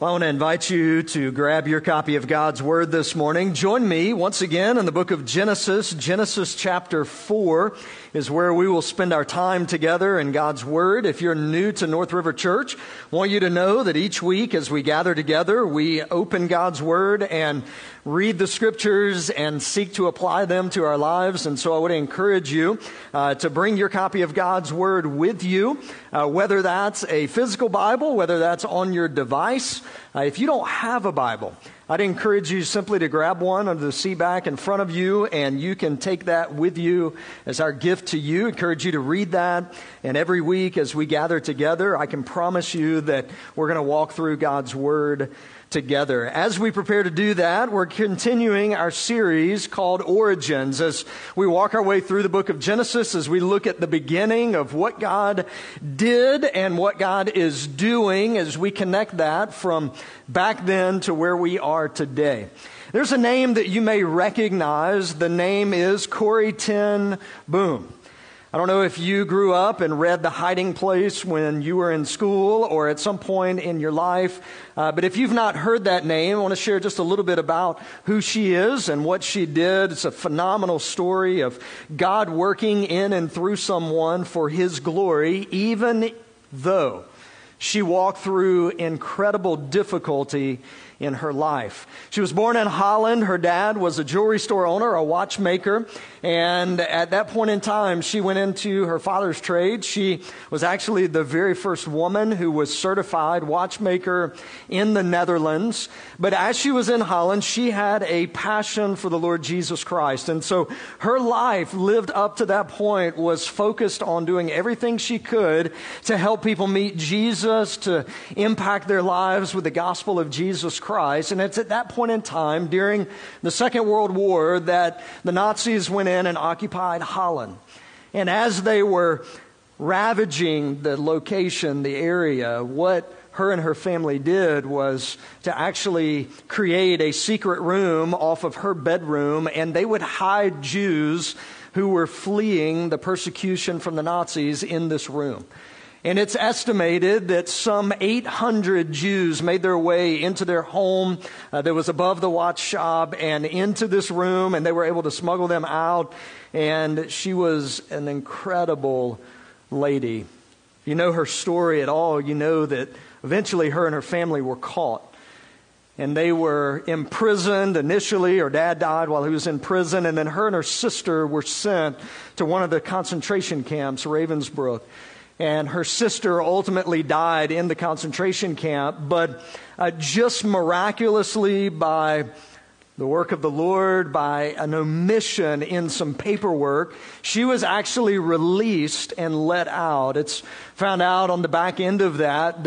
Well, I want to invite you to grab your copy of God's Word this morning. Join me once again in the book of Genesis. Genesis chapter 4 is where we will spend our time together in God's Word. If you're new to North River Church, I want you to know that each week as we gather together, we open God's Word and read the Scriptures and seek to apply them to our lives. And so I would encourage you to bring your copy of God's Word with you, whether that's a physical Bible, whether that's on your device. If you don't have a Bible, I'd encourage you simply to grab one under the seat back in front of you, and you can take that with you as our gift to you. Encourage you to read that, and every week as we gather together, I can promise you that we're going to walk through God's Word together. As we prepare to do that, we're continuing our series called Origins. As we walk our way through the book of Genesis, as we look at the beginning of what God did and what God is doing, as we connect that from back then to where we are today. There's a name that you may recognize. The name is Corrie Ten Boom. I don't know if you grew up and read The Hiding Place when you were in school or at some point in your life, but if you've not heard that name, I want to share just a little bit about who she is and what she did. It's a phenomenal story of God working in and through someone for His glory, even though she walked through incredible difficulty in her life. She was born in Holland. Her dad was a jewelry store owner, a watchmaker. And at that point in time, she went into her father's trade. She was actually the very first woman who was certified watchmaker in the Netherlands. But as she was in Holland, she had a passion for the Lord Jesus Christ. And so her life lived up to that point was focused on doing everything she could to help people meet Jesus, to impact their lives with the gospel of Jesus Christ. And it's at that point in time, during the Second World War, that the Nazis went in and occupied Holland. And as they were ravaging the location, the area, what her and her family did was to actually create a secret room off of her bedroom, and they would hide Jews who were fleeing the persecution from the Nazis in this room. And it's estimated that some 800 Jews made their way into their home that was above the watch shop and into this room, and they were able to smuggle them out. And she was an incredible lady. If you know her story at all, you know that eventually her and her family were caught. And they were imprisoned initially. Her dad died while he was in prison. And then her and her sister were sent to one of the concentration camps, Ravensbrück. And her sister ultimately died in the concentration camp. But just miraculously, by the work of the Lord, by an omission in some paperwork, she was actually released and let out. It's found out on the back end of that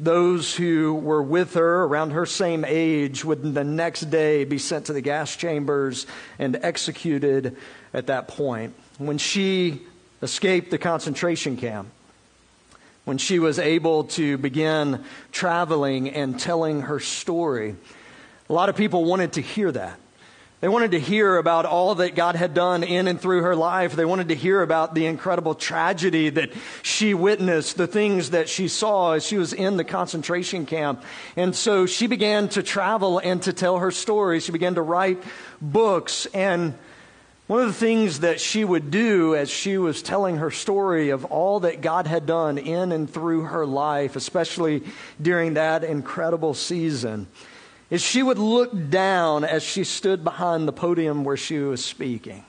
those who were with her around her same age would the next day be sent to the gas chambers and executed at that point. When she escaped the concentration camp, when she was able to begin traveling and telling her story, a lot of people wanted to hear that. They wanted to hear about all that God had done in and through her life. They wanted to hear about the incredible tragedy that she witnessed, the things that she saw as she was in the concentration camp. And so she began to travel and to tell her story. She began to write books. And one of the things that she would do as she was telling her story of all that God had done in and through her life, especially during that incredible season, is she would look down as she stood behind the podium where she was speaking.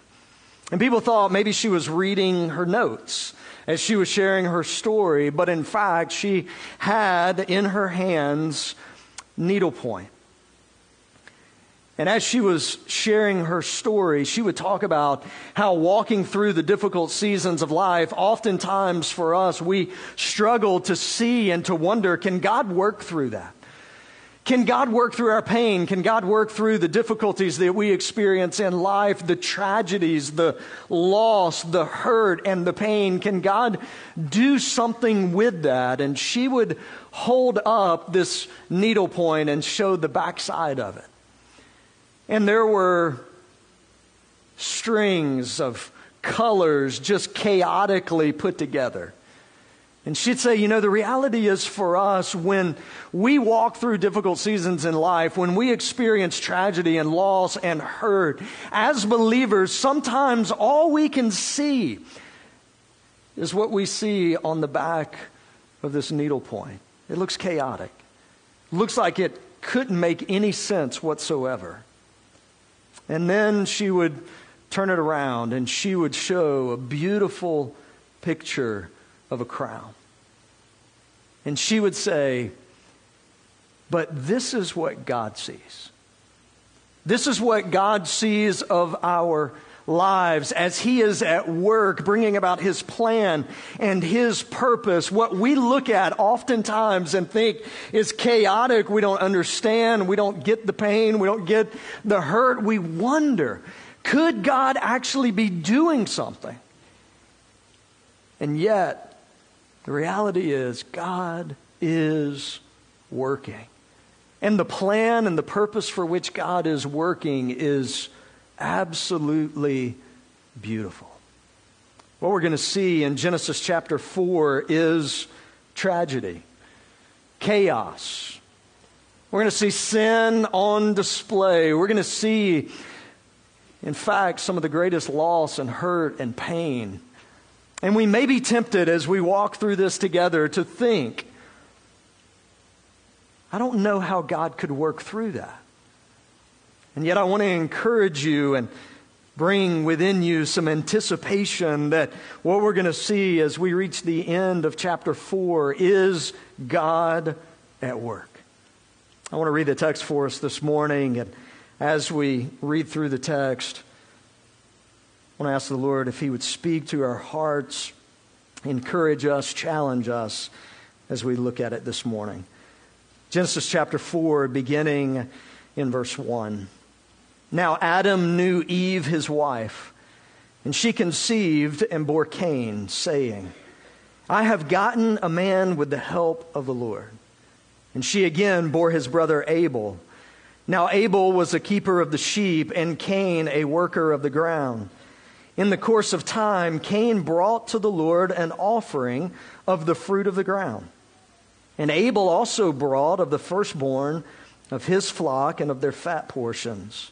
And people thought maybe she was reading her notes as she was sharing her story, but in fact, she had in her hands needlepoint. And as she was sharing her story, she would talk about how walking through the difficult seasons of life, oftentimes for us, we struggle to see and to wonder, can God work through that? Can God work through our pain? Can God work through the difficulties that we experience in life, the tragedies, the loss, the hurt, and the pain? Can God do something with that? And she would hold up this needlepoint and show the backside of it. And there were strings of colors just chaotically put together. And she'd say, you know, the reality is for us, when we walk through difficult seasons in life, when we experience tragedy and loss and hurt, as believers, sometimes all we can see is what we see on the back of this needle point. It looks chaotic. Looks like it couldn't make any sense whatsoever. And then she would turn it around and she would show a beautiful picture of a crown. And she would say, but this is what God sees. This is what God sees of our lives as He is at work bringing about His plan and His purpose. What we look at oftentimes and think is chaotic. We don't understand. We don't get the pain. We don't get the hurt. We wonder, could God actually be doing something? And yet, the reality is God is working. And the plan and the purpose for which God is working is absolutely beautiful. What we're going to see in Genesis chapter 4 is tragedy, chaos. We're going to see sin on display. We're going to see, in fact, some of the greatest loss and hurt and pain. And we may be tempted as we walk through this together to think, I don't know how God could work through that. And yet I want to encourage you and bring within you some anticipation that what we're going to see as we reach the end of chapter 4 is God at work. I want to read the text for us this morning. And as we read through the text, I want to ask the Lord if He would speak to our hearts, encourage us, challenge us as we look at it this morning. Genesis chapter 4, beginning in verse 1. Now Adam knew Eve, his wife, and she conceived and bore Cain, saying, I have gotten a man with the help of the Lord. And she again bore his brother Abel. Now Abel was a keeper of the sheep, and Cain a worker of the ground. In the course of time, Cain brought to the Lord an offering of the fruit of the ground. And Abel also brought of the firstborn of his flock and of their fat portions.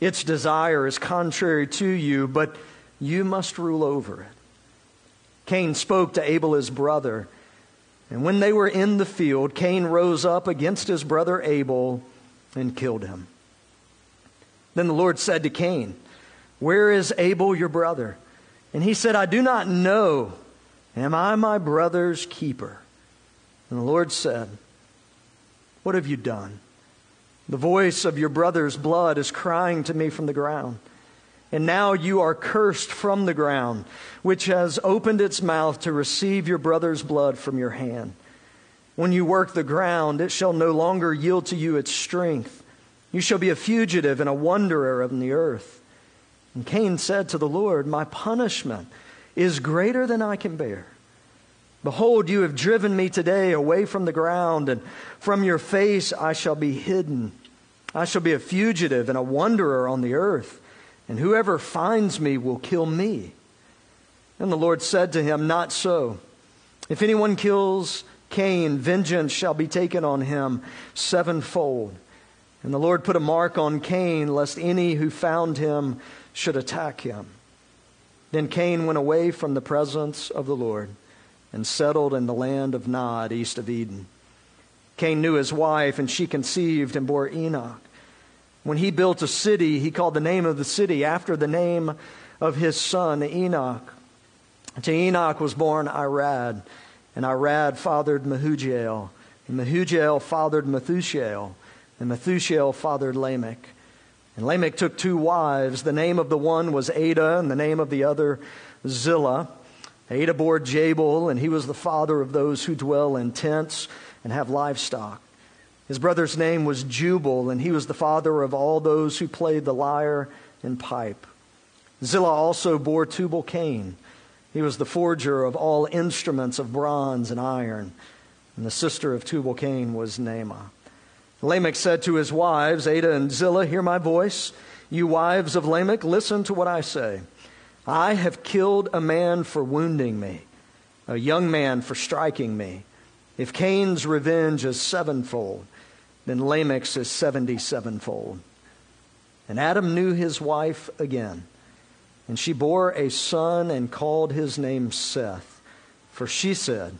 Its desire is contrary to you, but you must rule over it. Cain spoke to Abel his brother, and when they were in the field, Cain rose up against his brother Abel and killed him. Then the Lord said to Cain, Where is Abel your brother? And he said, I do not know. Am I my brother's keeper? And the Lord said, What have you done? The voice of your brother's blood is crying to me from the ground. And now you are cursed from the ground, which has opened its mouth to receive your brother's blood from your hand. When you work the ground, it shall no longer yield to you its strength. You shall be a fugitive and a wanderer on the earth. And Cain said to the Lord, My punishment is greater than I can bear. Behold, you have driven me today away from the ground, and from your face I shall be hidden. I shall be a fugitive and a wanderer on the earth, and whoever finds me will kill me. And the Lord said to him, Not so. If anyone kills Cain, vengeance shall be taken on him sevenfold. And the Lord put a mark on Cain, lest any who found him should attack him. Then Cain went away from the presence of the Lord and settled in the land of Nod, east of Eden. Cain knew his wife, and she conceived and bore Enoch. When he built a city, he called the name of the city after the name of his son Enoch. To Enoch was born Irad, and Irad fathered Mahujael, and Mahujael fathered Methushael, and Methushael fathered Lamech. And Lamech took two wives. The name of the one was Ada, and the name of the other Zillah. Ada bore Jabal, and he was the father of those who dwell in tents and have livestock. His brother's name was Jubal, and he was the father of all those who played the lyre and pipe. Zillah also bore Tubal-Cain. He was the forger of all instruments of bronze and iron. And the sister of Tubal-Cain was Naamah. Lamech said to his wives, Ada and Zillah, hear my voice. You wives of Lamech, listen to what I say. I have killed a man for wounding me, a young man for striking me. If Cain's revenge is sevenfold, then Lamech's is 77-fold. And Adam knew his wife again, and she bore a son and called his name Seth. For she said,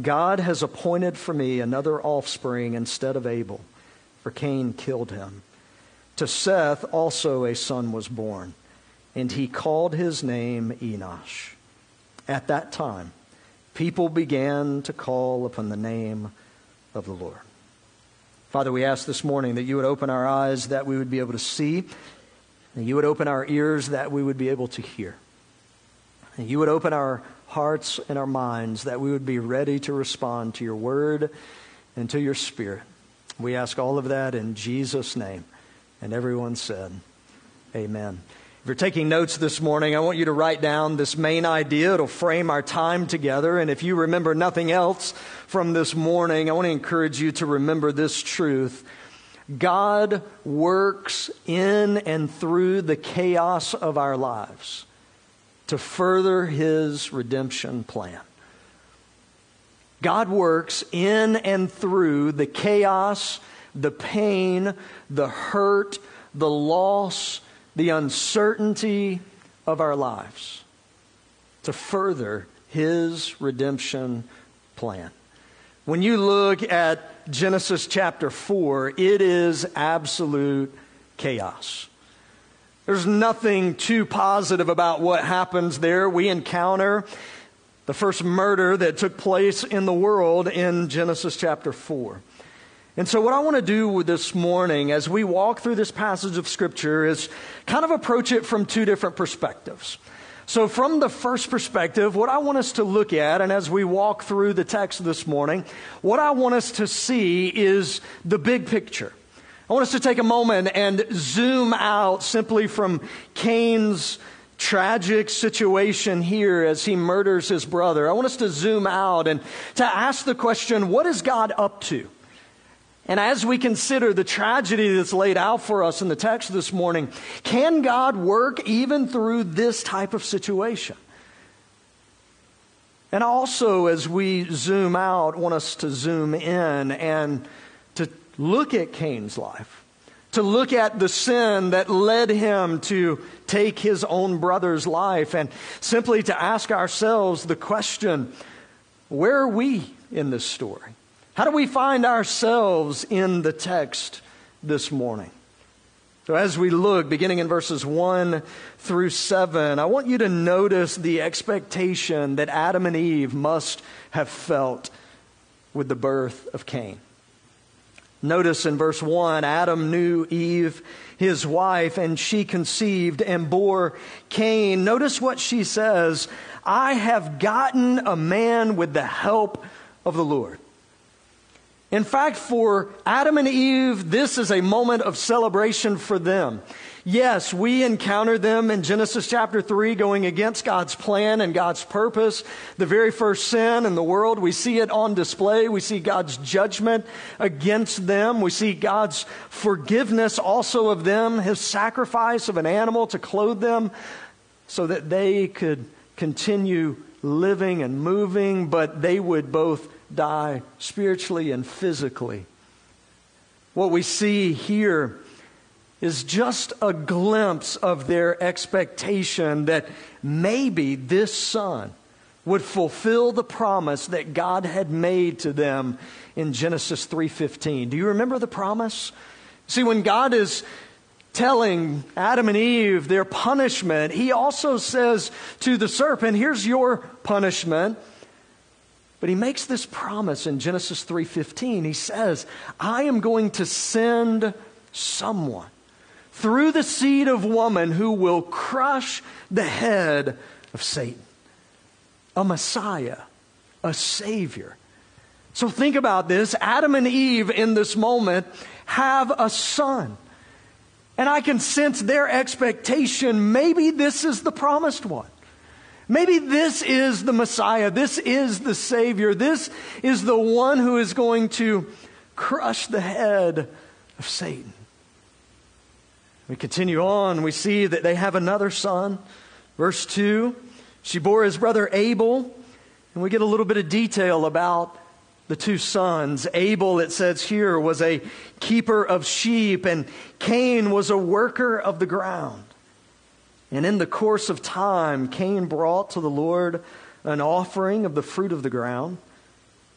God has appointed for me another offspring instead of Abel, for Cain killed him. To Seth also a son was born, and he called his name Enosh. At that time, people began to call upon the name of the Lord. Father, we ask this morning that you would open our eyes, that we would be able to see, and you would open our ears, that we would be able to hear. And you would open our hearts and our minds, that we would be ready to respond to your word and to your spirit. We ask all of that in Jesus' name. And everyone said, amen. If you're taking notes this morning, I want you to write down this main idea. It'll frame our time together. And if you remember nothing else from this morning, I want to encourage you to remember this truth. God works in and through the chaos of our lives to further his redemption plan. God works in and through the chaos, the pain, the hurt, the loss, the uncertainty of our lives to further his redemption plan. When you look at Genesis chapter 4, it is absolute chaos. There's nothing too positive about what happens there. We encounter the first murder that took place in the world in Genesis chapter 4. And so what I want to do this morning as we walk through this passage of Scripture is kind of approach it from two different perspectives. So from the first perspective, what I want us to look at, and as we walk through the text this morning, what I want us to see is the big picture. I want us to take a moment and zoom out simply from Cain's tragic situation here as he murders his brother. I want us to zoom out and to ask the question, what is God up to? And as we consider the tragedy that's laid out for us in the text this morning, can God work even through this type of situation? And also, as we zoom out, want us to zoom in and to look at Cain's life, to look at the sin that led him to take his own brother's life, and simply to ask ourselves the question, where are we in this story? How do we find ourselves in the text this morning? So as we look, beginning in verses 1 through 7, I want you to notice the expectation that Adam and Eve must have felt with the birth of Cain. Notice in verse 1, Adam knew Eve, his wife, and she conceived and bore Cain. Notice what she says, I have gotten a man with the help of the Lord. In fact, for Adam and Eve, this is a moment of celebration for them. Yes, we encounter them in Genesis chapter 3 going against God's plan and God's purpose. The very first sin in the world, we see it on display. We see God's judgment against them. We see God's forgiveness also of them, his sacrifice of an animal to clothe them so that they could continue living and moving, but they would both die spiritually and physically. What we see here is just a glimpse of their expectation that maybe this son would fulfill the promise that God had made to them in Genesis 3:15. Do you remember the promise? See, when God is telling Adam and Eve their punishment, he also says to the serpent, here's your punishment. But he makes this promise in Genesis 3:15. He says, I am going to send someone through the seed of woman who will crush the head of Satan. a Messiah, a Savior. So think about this. Adam and Eve in this moment have a son. And I can sense their expectation, maybe this is the promised one. Maybe this is the Messiah. This is the Savior. This is the one who is going to crush the head of Satan. We continue on. We see that they have another son. Verse 2, she bore his brother Abel. And we get a little bit of detail about the two sons. Abel, it says here, was a keeper of sheep, and Cain was a worker of the ground. And in the course of time, Cain brought to the Lord an offering of the fruit of the ground.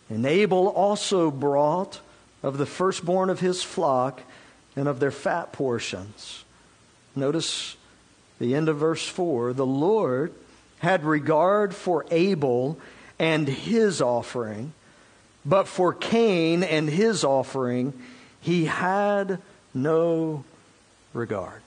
And Abel also brought of the firstborn of his flock and of their fat portions. Notice the end of verse 4. The Lord had regard for Abel and his offering, but for Cain and his offering, he had no regard.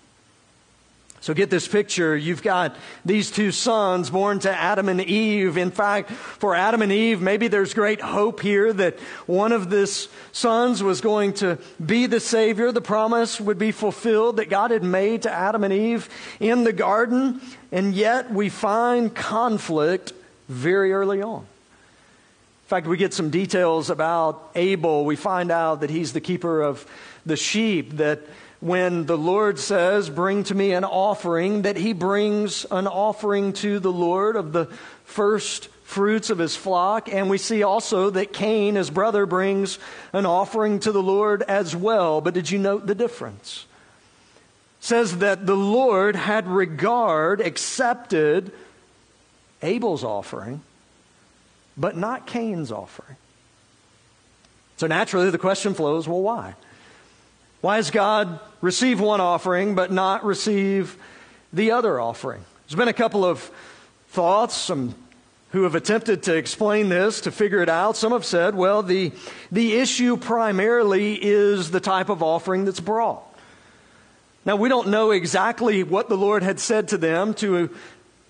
So get this picture. You've got these two sons born to Adam and Eve. In fact, for Adam and Eve, maybe there's great hope here that one of these sons was going to be the Savior. The promise would be fulfilled that God had made to Adam and Eve in the garden. And yet we find conflict very early on. In fact, we get some details about Abel. We find out that he's the keeper of the sheep, that when the Lord says, bring to me an offering, that he brings an offering to the Lord of the first fruits of his flock. And we see also that Cain, his brother, brings an offering to the Lord as well. But did you note the difference? It says that the Lord had regard, accepted Abel's offering, but not Cain's offering. So naturally the question flows, well, why? Why does God receive one offering but not receive the other offering? There's been a couple of thoughts, some who have attempted to explain this, to figure it out. Some have said, well, the issue primarily is the type of offering that's brought. Now, we don't know exactly what the Lord had said to them to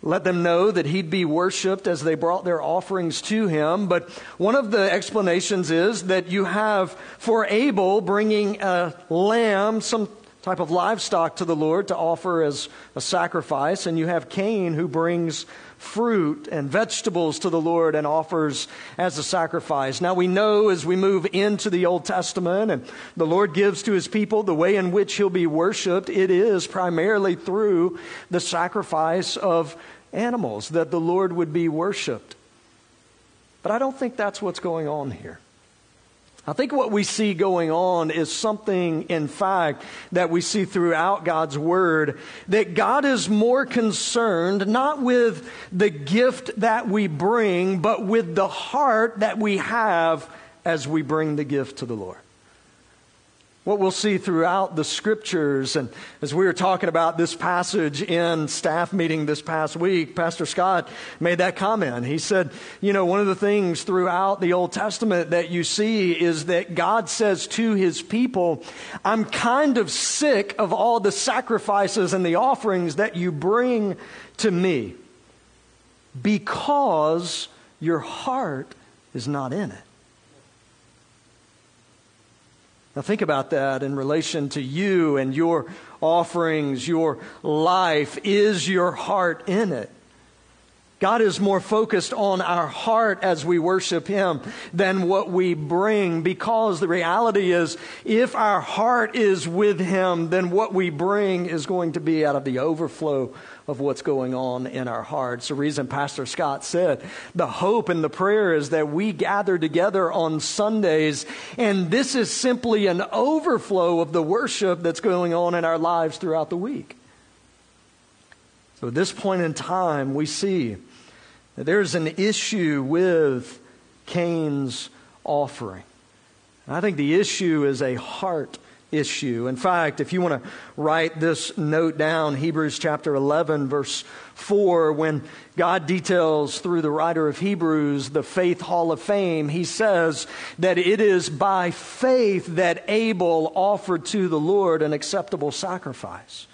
let them know that he'd be worshiped as they brought their offerings to him. But one of the explanations is that you have for Abel bringing a lamb, some type of livestock to the Lord to offer as a sacrifice. And you have Cain who brings fruit and vegetables to the Lord and offers as a sacrifice. Now we know as we move into the Old Testament and the Lord gives to his people the way in which he'll be worshiped, it is primarily through the sacrifice of animals that the Lord would be worshiped. But I don't think that's what's going on here. I think what we see going on is something, in fact, that we see throughout God's Word, that God is more concerned not with the gift that we bring, but with the heart that we have as we bring the gift to the Lord. What we'll see throughout the Scriptures, and as we were talking about this passage in staff meeting this past week, Pastor Scott made that comment. He said, you know, one of the things throughout the Old Testament that you see is that God says to his people, I'm kind of sick of all the sacrifices and the offerings that you bring to me because your heart is not in it. Now think about that in relation to you and your offerings, your life. Is your heart in it? God is more focused on our heart as we worship him than what we bring, because the reality is if our heart is with him, then what we bring is going to be out of the overflow of what's going on in our hearts. The reason Pastor Scott said the hope and the prayer is that we gather together on Sundays, and this is simply an overflow of the worship that's going on in our lives throughout the week. So at this point in time, we see that there's an issue with Cain's offering. And I think the issue is a heart issue. In fact, if you want to write this note down, Hebrews chapter 11, verse 4, when God details through the writer of Hebrews the Faith Hall of Fame, he says that it is by faith that Abel offered to the Lord an acceptable sacrifice.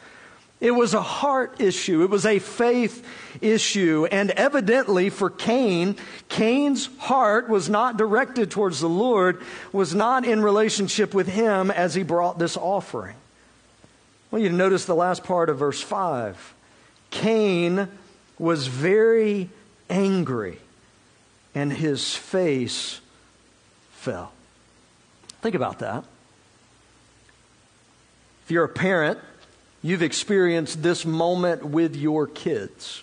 It was a heart issue. It was a faith issue. And evidently for Cain's heart was not directed towards the Lord, was not in relationship with him as he brought this offering. Well, you notice the last part of verse 5. Cain was very angry and his face fell. Think about that. If you're a parent, you've experienced this moment with your kids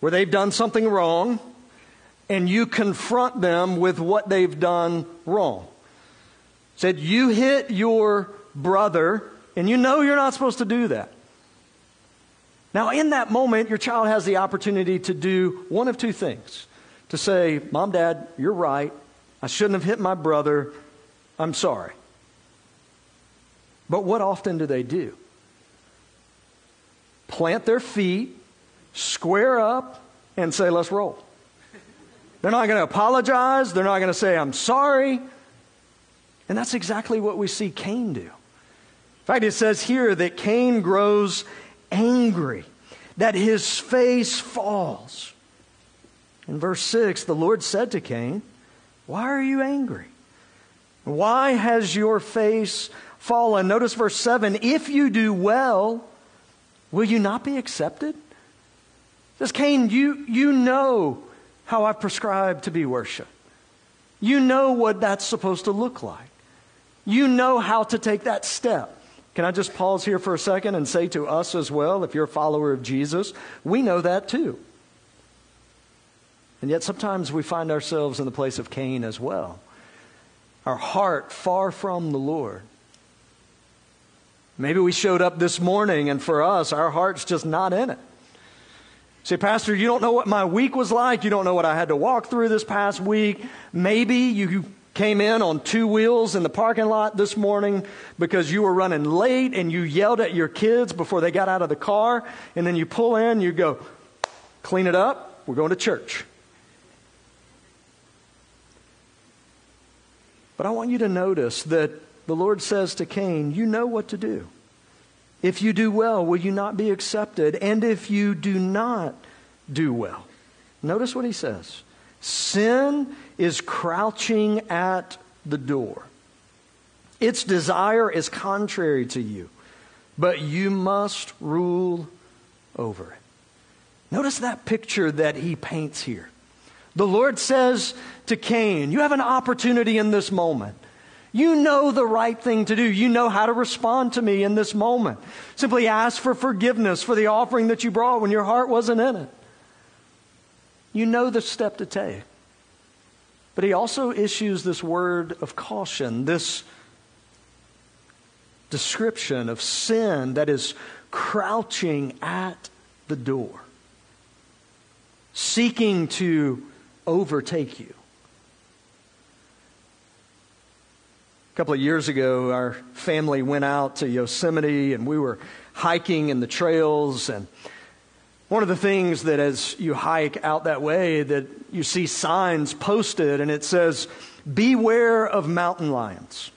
where they've done something wrong and you confront them with what they've done wrong. Said, you hit your brother and you know you're not supposed to do that. Now, in that moment, your child has the opportunity to do one of two things. To say, Mom, Dad, you're right. I shouldn't have hit my brother. I'm sorry. But what often do they do? Plant their feet, square up, and say, let's roll. They're not going to apologize. They're not going to say, I'm sorry. And that's exactly what we see Cain do. In fact, it says here that Cain grows angry, that his face falls. In verse 6, the Lord said to Cain, why are you angry? Why has your face fallen? Notice verse 7, if you do well, will you not be accepted? It says, Cain, you know how I prescribe to be worshiped. You know what that's supposed to look like. You know how to take that step. Can I just pause here for a second and say to us as well, if you're a follower of Jesus, we know that too. And yet sometimes we find ourselves in the place of Cain as well. Our heart far from the Lord. Maybe we showed up this morning and for us, our heart's just not in it. Say, Pastor, you don't know what my week was like. You don't know what I had to walk through this past week. Maybe you came in on two wheels in the parking lot this morning because you were running late and you yelled at your kids before they got out of the car. And then you pull in, you go, clean it up. We're going to church. But I want you to notice that the Lord says to Cain, you know what to do. If you do well, will you not be accepted? And if you do not do well, notice what he says. Sin is crouching at the door. Its desire is contrary to you, but you must rule over it. Notice that picture that he paints here. The Lord says to Cain, you have an opportunity in this moment. You know the right thing to do. You know how to respond to me in this moment. Simply ask for forgiveness for the offering that you brought when your heart wasn't in it. You know the step to take. But he also issues this word of caution, this description of sin that is crouching at the door, seeking to overtake you. A couple of years ago, our family went out to Yosemite and we were hiking in the trails. And one of the things that as you hike out that way that you see signs posted and it says, beware of mountain lions,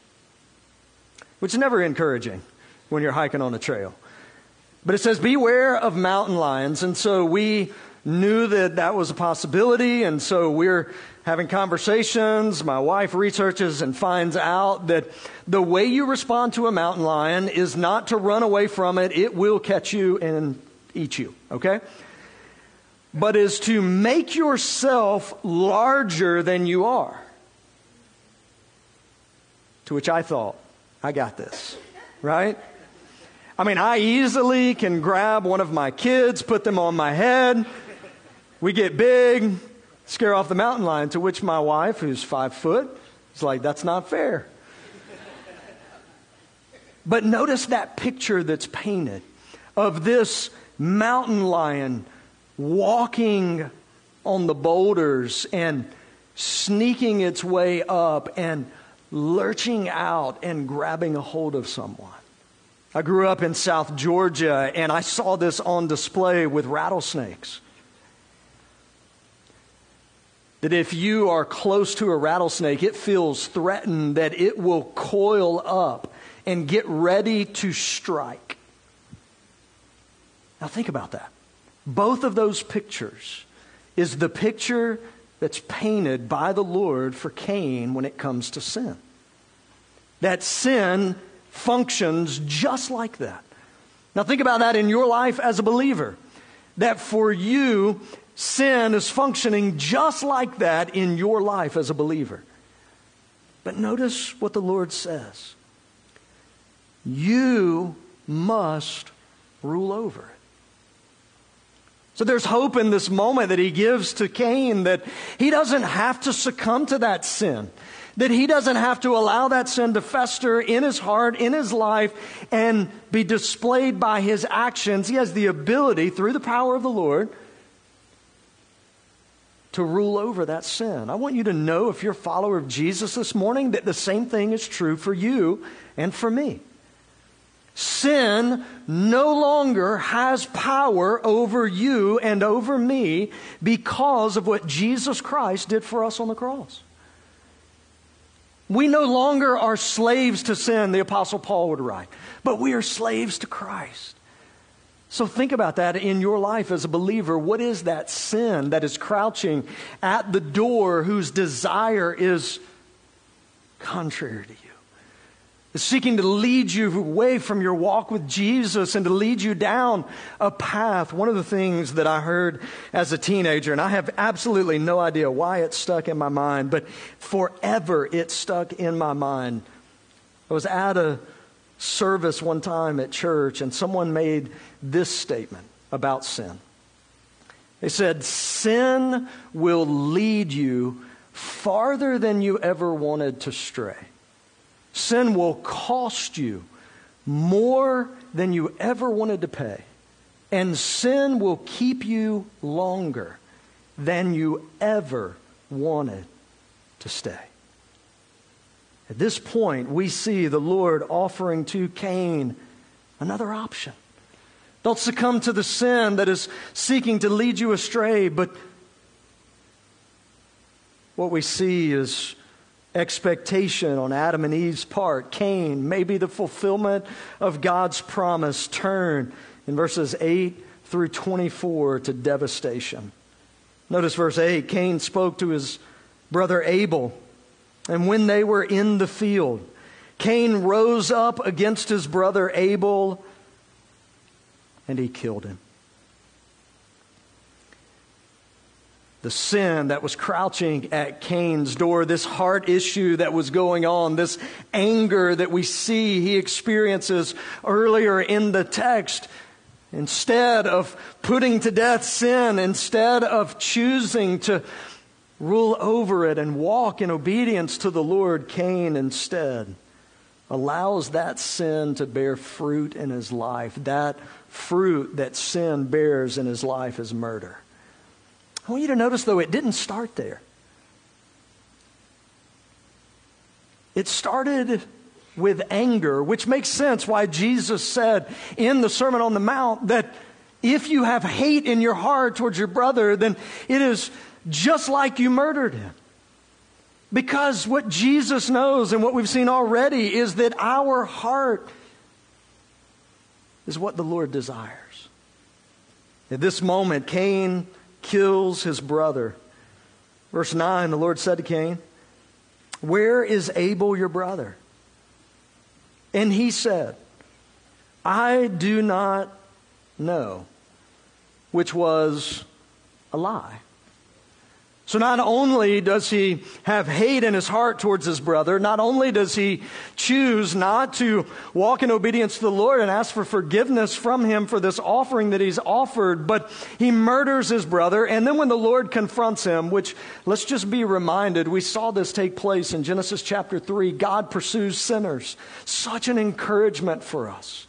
which is never encouraging when you're hiking on a trail. But it says, beware of mountain lions. And so we knew that that was a possibility. And so we're having conversations. My wife researches and finds out that the way you respond to a mountain lion is not to run away from it. It will catch you and eat you, okay? But is to make yourself larger than you are. To which I thought, I got this, right? I mean, I easily can grab one of my kids, put them on my head. We get big, scare off the mountain lion, to which my wife, who's 5 foot, is like, that's not fair. But notice that picture that's painted of this mountain lion walking on the boulders and sneaking its way up and lurching out and grabbing a hold of someone. I grew up in South Georgia and I saw this on display with rattlesnakes. That if you are close to a rattlesnake, it feels threatened that it will coil up and get ready to strike. Now think about that. Both of those pictures is the picture that's painted by the Lord for Cain when it comes to sin. That sin functions just like that. Now think about that in your life as a believer. That for you, sin is functioning just like that in your life as a believer. But notice what the Lord says. You must rule over it. So there's hope in this moment that he gives to Cain, that he doesn't have to succumb to that sin, that he doesn't have to allow that sin to fester in his heart, in his life, and be displayed by his actions. He has the ability, through the power of the Lord, to rule over that sin. I want you to know, if you're a follower of Jesus this morning, that the same thing is true for you and for me. Sin no longer has power over you and over me because of what Jesus Christ did for us on the cross. We no longer are slaves to sin, the Apostle Paul would write, but we are slaves to Christ. So think about that in your life as a believer. What is that sin that is crouching at the door, whose desire is contrary to you? Is seeking to lead you away from your walk with Jesus and to lead you down a path. One of the things that I heard as a teenager, and I have absolutely no idea why it stuck in my mind, but forever it stuck in my mind. I was at a service one time at church, and someone made this statement about sin. They said, sin will lead you farther than you ever wanted to stray. Sin will cost you more than you ever wanted to pay. And sin will keep you longer than you ever wanted to stay. At this point, we see the Lord offering to Cain another option. Don't succumb to the sin that is seeking to lead you astray, but what we see is expectation on Adam and Eve's part. Cain, maybe the fulfillment of God's promise, turn in verses 8 through 24 to devastation. Notice verse 8, Cain spoke to his brother Abel, and when they were in the field, Cain rose up against his brother Abel, and he killed him. The sin that was crouching at Cain's door, this heart issue that was going on, this anger that we see he experiences earlier in the text. Instead of putting to death sin, instead of choosing to rule over it and walk in obedience to the Lord, Cain instead allows that sin to bear fruit in his life. That fruit that sin bears in his life is murder. I want you to notice, though, it didn't start there. It started with anger, which makes sense why Jesus said in the Sermon on the Mount that if you have hate in your heart towards your brother, then it is just like you murdered him. Because what Jesus knows and what we've seen already is that our heart is what the Lord desires. At this moment, Cain kills his brother. Verse 9, the Lord said to Cain, "Where is Abel your brother?" And he said, "I do not know," which was a lie. So not only does he have hate in his heart towards his brother, not only does he choose not to walk in obedience to the Lord and ask for forgiveness from him for this offering that he's offered, but he murders his brother. And then when the Lord confronts him, which, let's just be reminded, we saw this take place in Genesis chapter 3, God pursues sinners. Such an encouragement for us.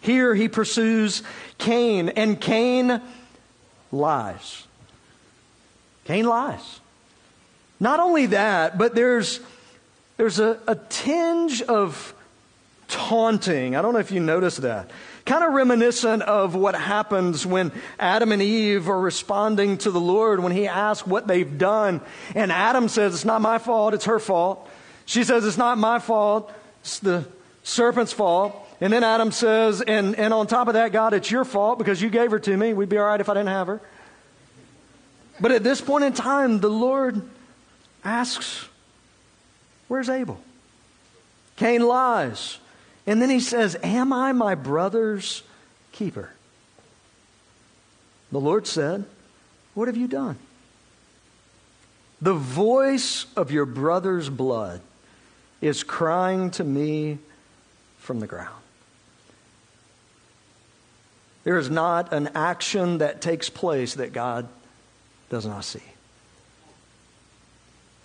Here he pursues Cain, and Cain lies. Cain lies. Not only that, but there's a tinge of taunting. I don't know if you noticed that. Kind of reminiscent of what happens when Adam and Eve are responding to the Lord when he asks what they've done. And Adam says, "It's not my fault, it's her fault." She says, "It's not my fault, it's the serpent's fault." And then Adam says, and on top of that, God, it's your fault because you gave her to me. We'd be all right if I didn't have her. But at this point in time, the Lord asks, where's Abel? Cain lies. And then he says, am I my brother's keeper? The Lord said, what have you done? The voice of your brother's blood is crying to me from the ground. There is not an action that takes place that God does not see.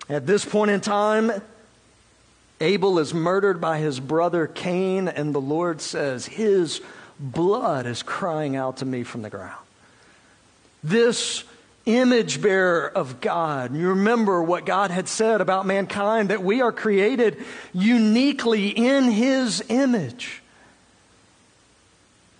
At this point in time, Abel is murdered by his brother Cain, and the Lord says, his blood is crying out to me from the ground. This image bearer of God. You remember what God had said about mankind, that we are created uniquely in His image.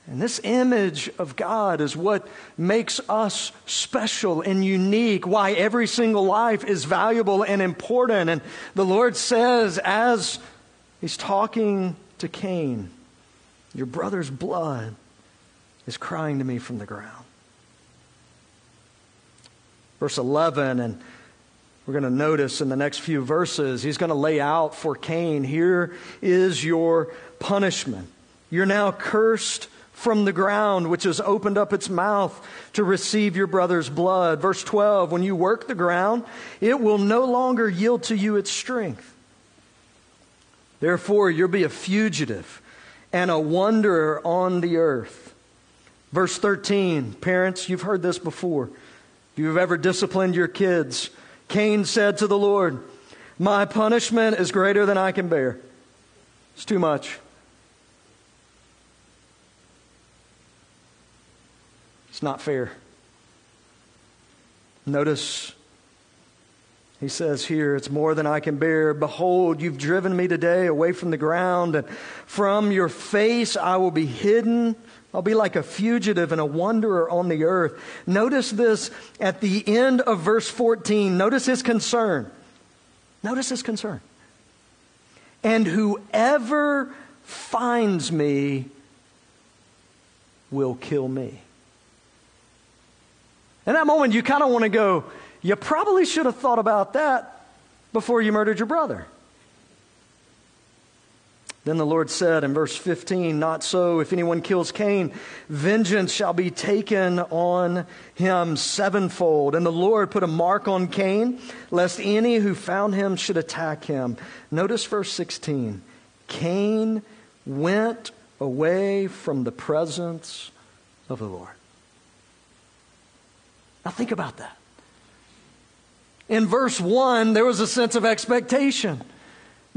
And this image of God is what makes us special and unique, why every single life is valuable and important. And the Lord says, as He's talking to Cain, your brother's blood is crying to me from the ground. Verse 11, and we're going to notice in the next few verses, he's going to lay out for Cain, here is your punishment. You're now cursed from the ground, which has opened up its mouth to receive your brother's blood. Verse 12, when you work the ground, it will no longer yield to you its strength. Therefore, you'll be a fugitive and a wanderer on the earth. Verse 13, parents, you've heard this before. If you've ever disciplined your kids, Cain said to the Lord, my punishment is greater than I can bear. It's too much. It's not fair. Notice, he says here, it's more than I can bear. Behold, you've driven me today away from the ground, and from your face I will be hidden. I'll be like a fugitive and a wanderer on the earth. Notice this at the end of verse 14. Notice his concern. Notice his concern. And whoever finds me will kill me. In that moment, you kind of want to go, you probably should have thought about that before you murdered your brother. Then the Lord said in verse 15, not so, if anyone kills Cain, vengeance shall be taken on him sevenfold. And the Lord put a mark on Cain, lest any who found him should attack him. Notice verse 16, Cain went away from the presence of the Lord. Now think about that. In verse 1, there was a sense of expectation.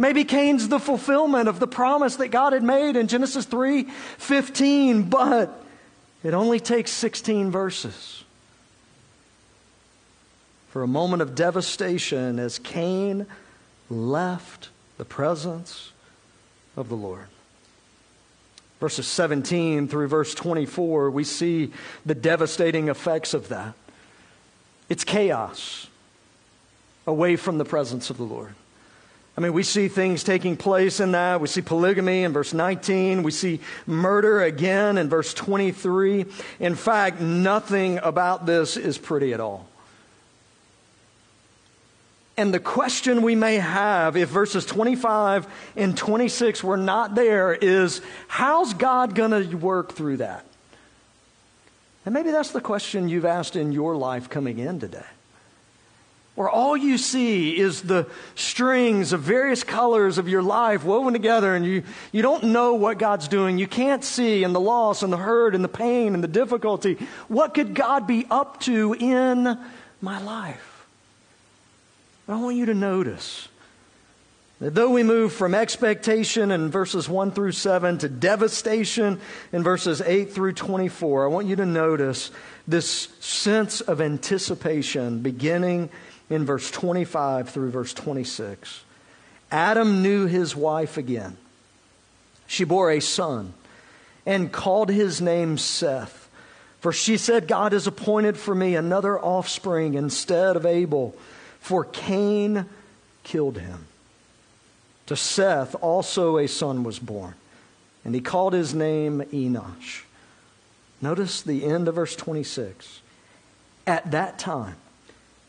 Maybe Cain's the fulfillment of the promise that God had made in Genesis 3:15, but it only takes 16 verses for a moment of devastation as Cain left the presence of the Lord. Verses 17 through verse 24, we see the devastating effects of that. It's chaos away from the presence of the Lord. I mean, we see things taking place in that. We see polygamy in verse 19. We see murder again in verse 23. In fact, nothing about this is pretty at all. And the question we may have if verses 25 and 26 were not there is, how's God going to work through that? And maybe that's the question you've asked in your life coming in today. Where all you see is the strings of various colors of your life woven together, and you don't know what God's doing. You can't see in the loss and the hurt and the pain and the difficulty. What could God be up to in my life? But I want you to notice that though we move from expectation in verses 1 through 7 to devastation in verses 8 through 24, I want you to notice this sense of anticipation beginning in verse 25 through verse 26, Adam knew his wife again. She bore a son and called his name Seth. For she said, God has appointed for me another offspring instead of Abel, for Cain killed him. To Seth also a son was born, and he called his name Enosh. Notice the end of verse 26. At that time,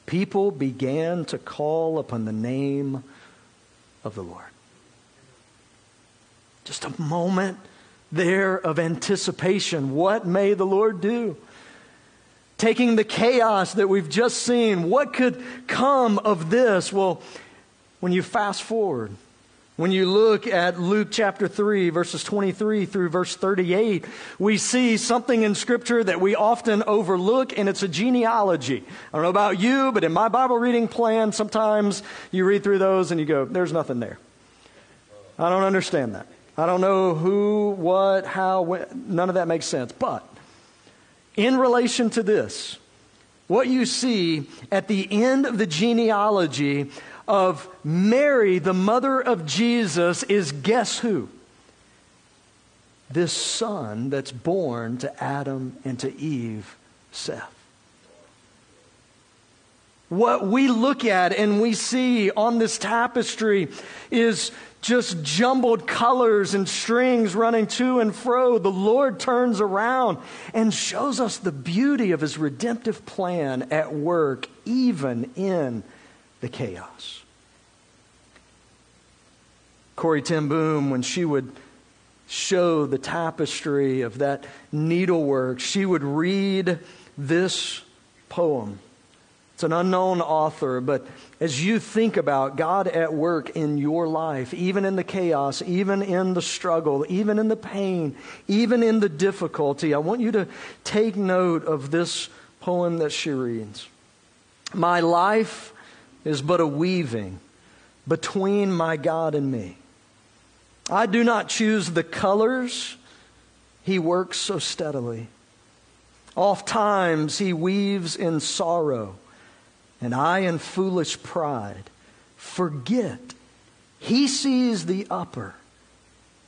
people began to call upon the name of the Lord. Just a moment there of anticipation. What may the Lord do? Taking the chaos that we've just seen, what could come of this? Well, when you fast forward, when you look at Luke chapter 3, verses 23 through verse 38, we see something in Scripture that we often overlook, and it's a genealogy. I don't know about you, but in my Bible reading plan, sometimes you read through those and you go, there's nothing there. I don't understand that. I don't know who, what, how, when. None of that makes sense. But in relation to this, what you see at the end of the genealogy of Mary, the mother of Jesus, is guess who? This son that's born to Adam and to Eve, Seth. What we look at and we see on this tapestry is just jumbled colors and strings running to and fro. The Lord turns around and shows us the beauty of His redemptive plan at work, even in the chaos. Corrie Ten Boom, when she would show the tapestry of that needlework, she would read this poem. It's an unknown author, but as you think about God at work in your life, even in the chaos, even in the struggle, even in the pain, even in the difficulty, I want you to take note of this poem that she reads. My life is but a weaving between my God and me. I do not choose the colors. He works so steadily. Oft times He weaves in sorrow, and I in foolish pride forget He sees the upper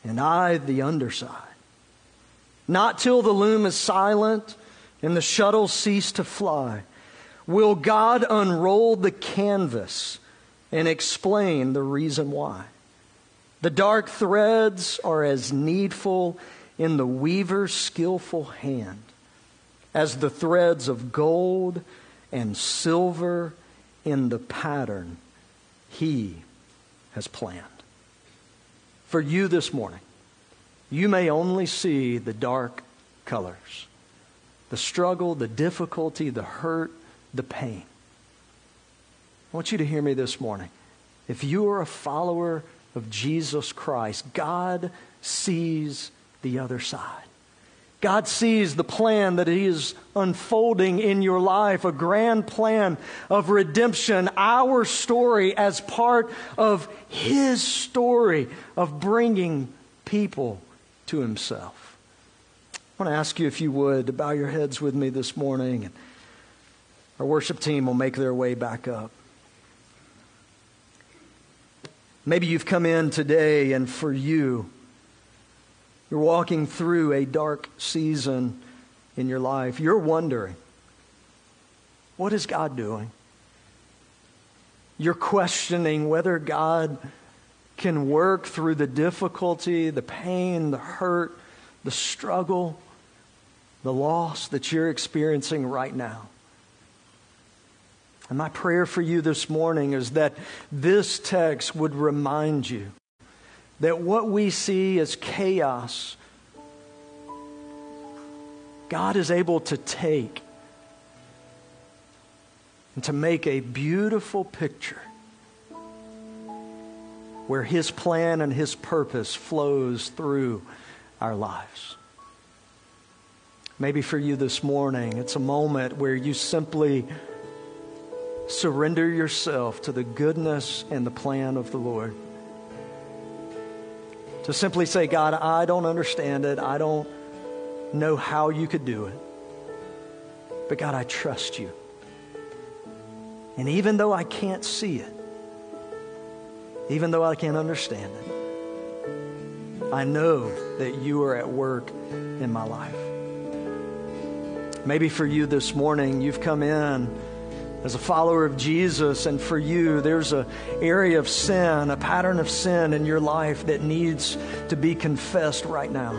and I the underside. Not till the loom is silent and the shuttle cease to fly will God unroll the canvas and explain the reason why. The dark threads are as needful in the weaver's skillful hand as the threads of gold and silver in the pattern He has planned. For you this morning, you may only see the dark colors, the struggle, the difficulty, the hurt, the pain. I want you to hear me this morning. If you are a follower of Jesus Christ, God sees the other side. God sees the plan that He is unfolding in your life, a grand plan of redemption, our story as part of His story of bringing people to Himself. I want to ask you, if you would, to bow your heads with me this morning. And our worship team will make their way back up. Maybe you've come in today, and for you, you're walking through a dark season in your life. You're wondering, what is God doing? You're questioning whether God can work through the difficulty, the pain, the hurt, the struggle, the loss that you're experiencing right now. And my prayer for you this morning is that this text would remind you that what we see as chaos, God is able to take and to make a beautiful picture where His plan and His purpose flows through our lives. Maybe for you this morning, it's a moment where you simply surrender yourself to the goodness and the plan of the Lord. To simply say, God, I don't understand it. I don't know how you could do it. But God, I trust you. And even though I can't see it, even though I can't understand it, I know that you are at work in my life. Maybe for you this morning, you've come in as a follower of Jesus, and for you, there's an area of sin, a pattern of sin in your life that needs to be confessed right now.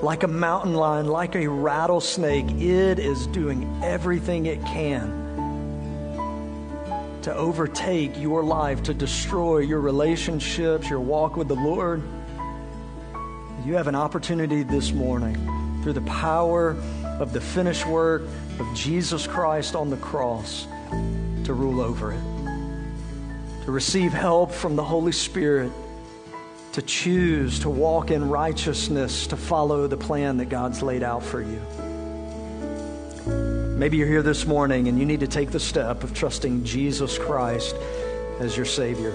Like a mountain lion, like a rattlesnake, it is doing everything it can to overtake your life, to destroy your relationships, your walk with the Lord. You have an opportunity this morning, through the power of the finished work of Jesus Christ on the cross, to rule over it, to receive help from the Holy Spirit, to choose to walk in righteousness, to follow the plan that God's laid out for you. Maybe you're here this morning and you need to take the step of trusting Jesus Christ as your Savior.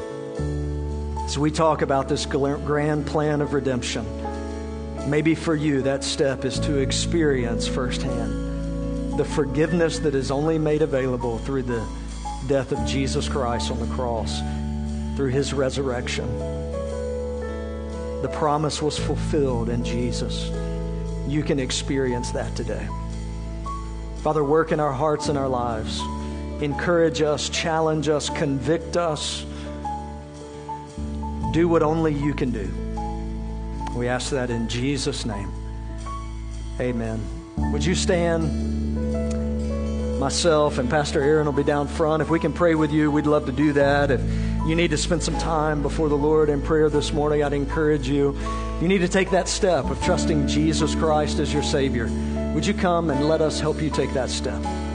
As we talk about this grand plan of redemption, maybe for you, that step is to experience firsthand the forgiveness that is only made available through the death of Jesus Christ on the cross, through His resurrection. The promise was fulfilled in Jesus. You can experience that today. Father, work in our hearts and our lives. Encourage us, challenge us, convict us. Do what only you can do. We ask that in Jesus' name. Amen. Would you stand? Myself and Pastor Aaron will be down front. If we can pray with you, we'd love to do that. If you need to spend some time before the Lord in prayer this morning, I'd encourage you. You need to take that step of trusting Jesus Christ as your Savior. Would you come and let us help you take that step?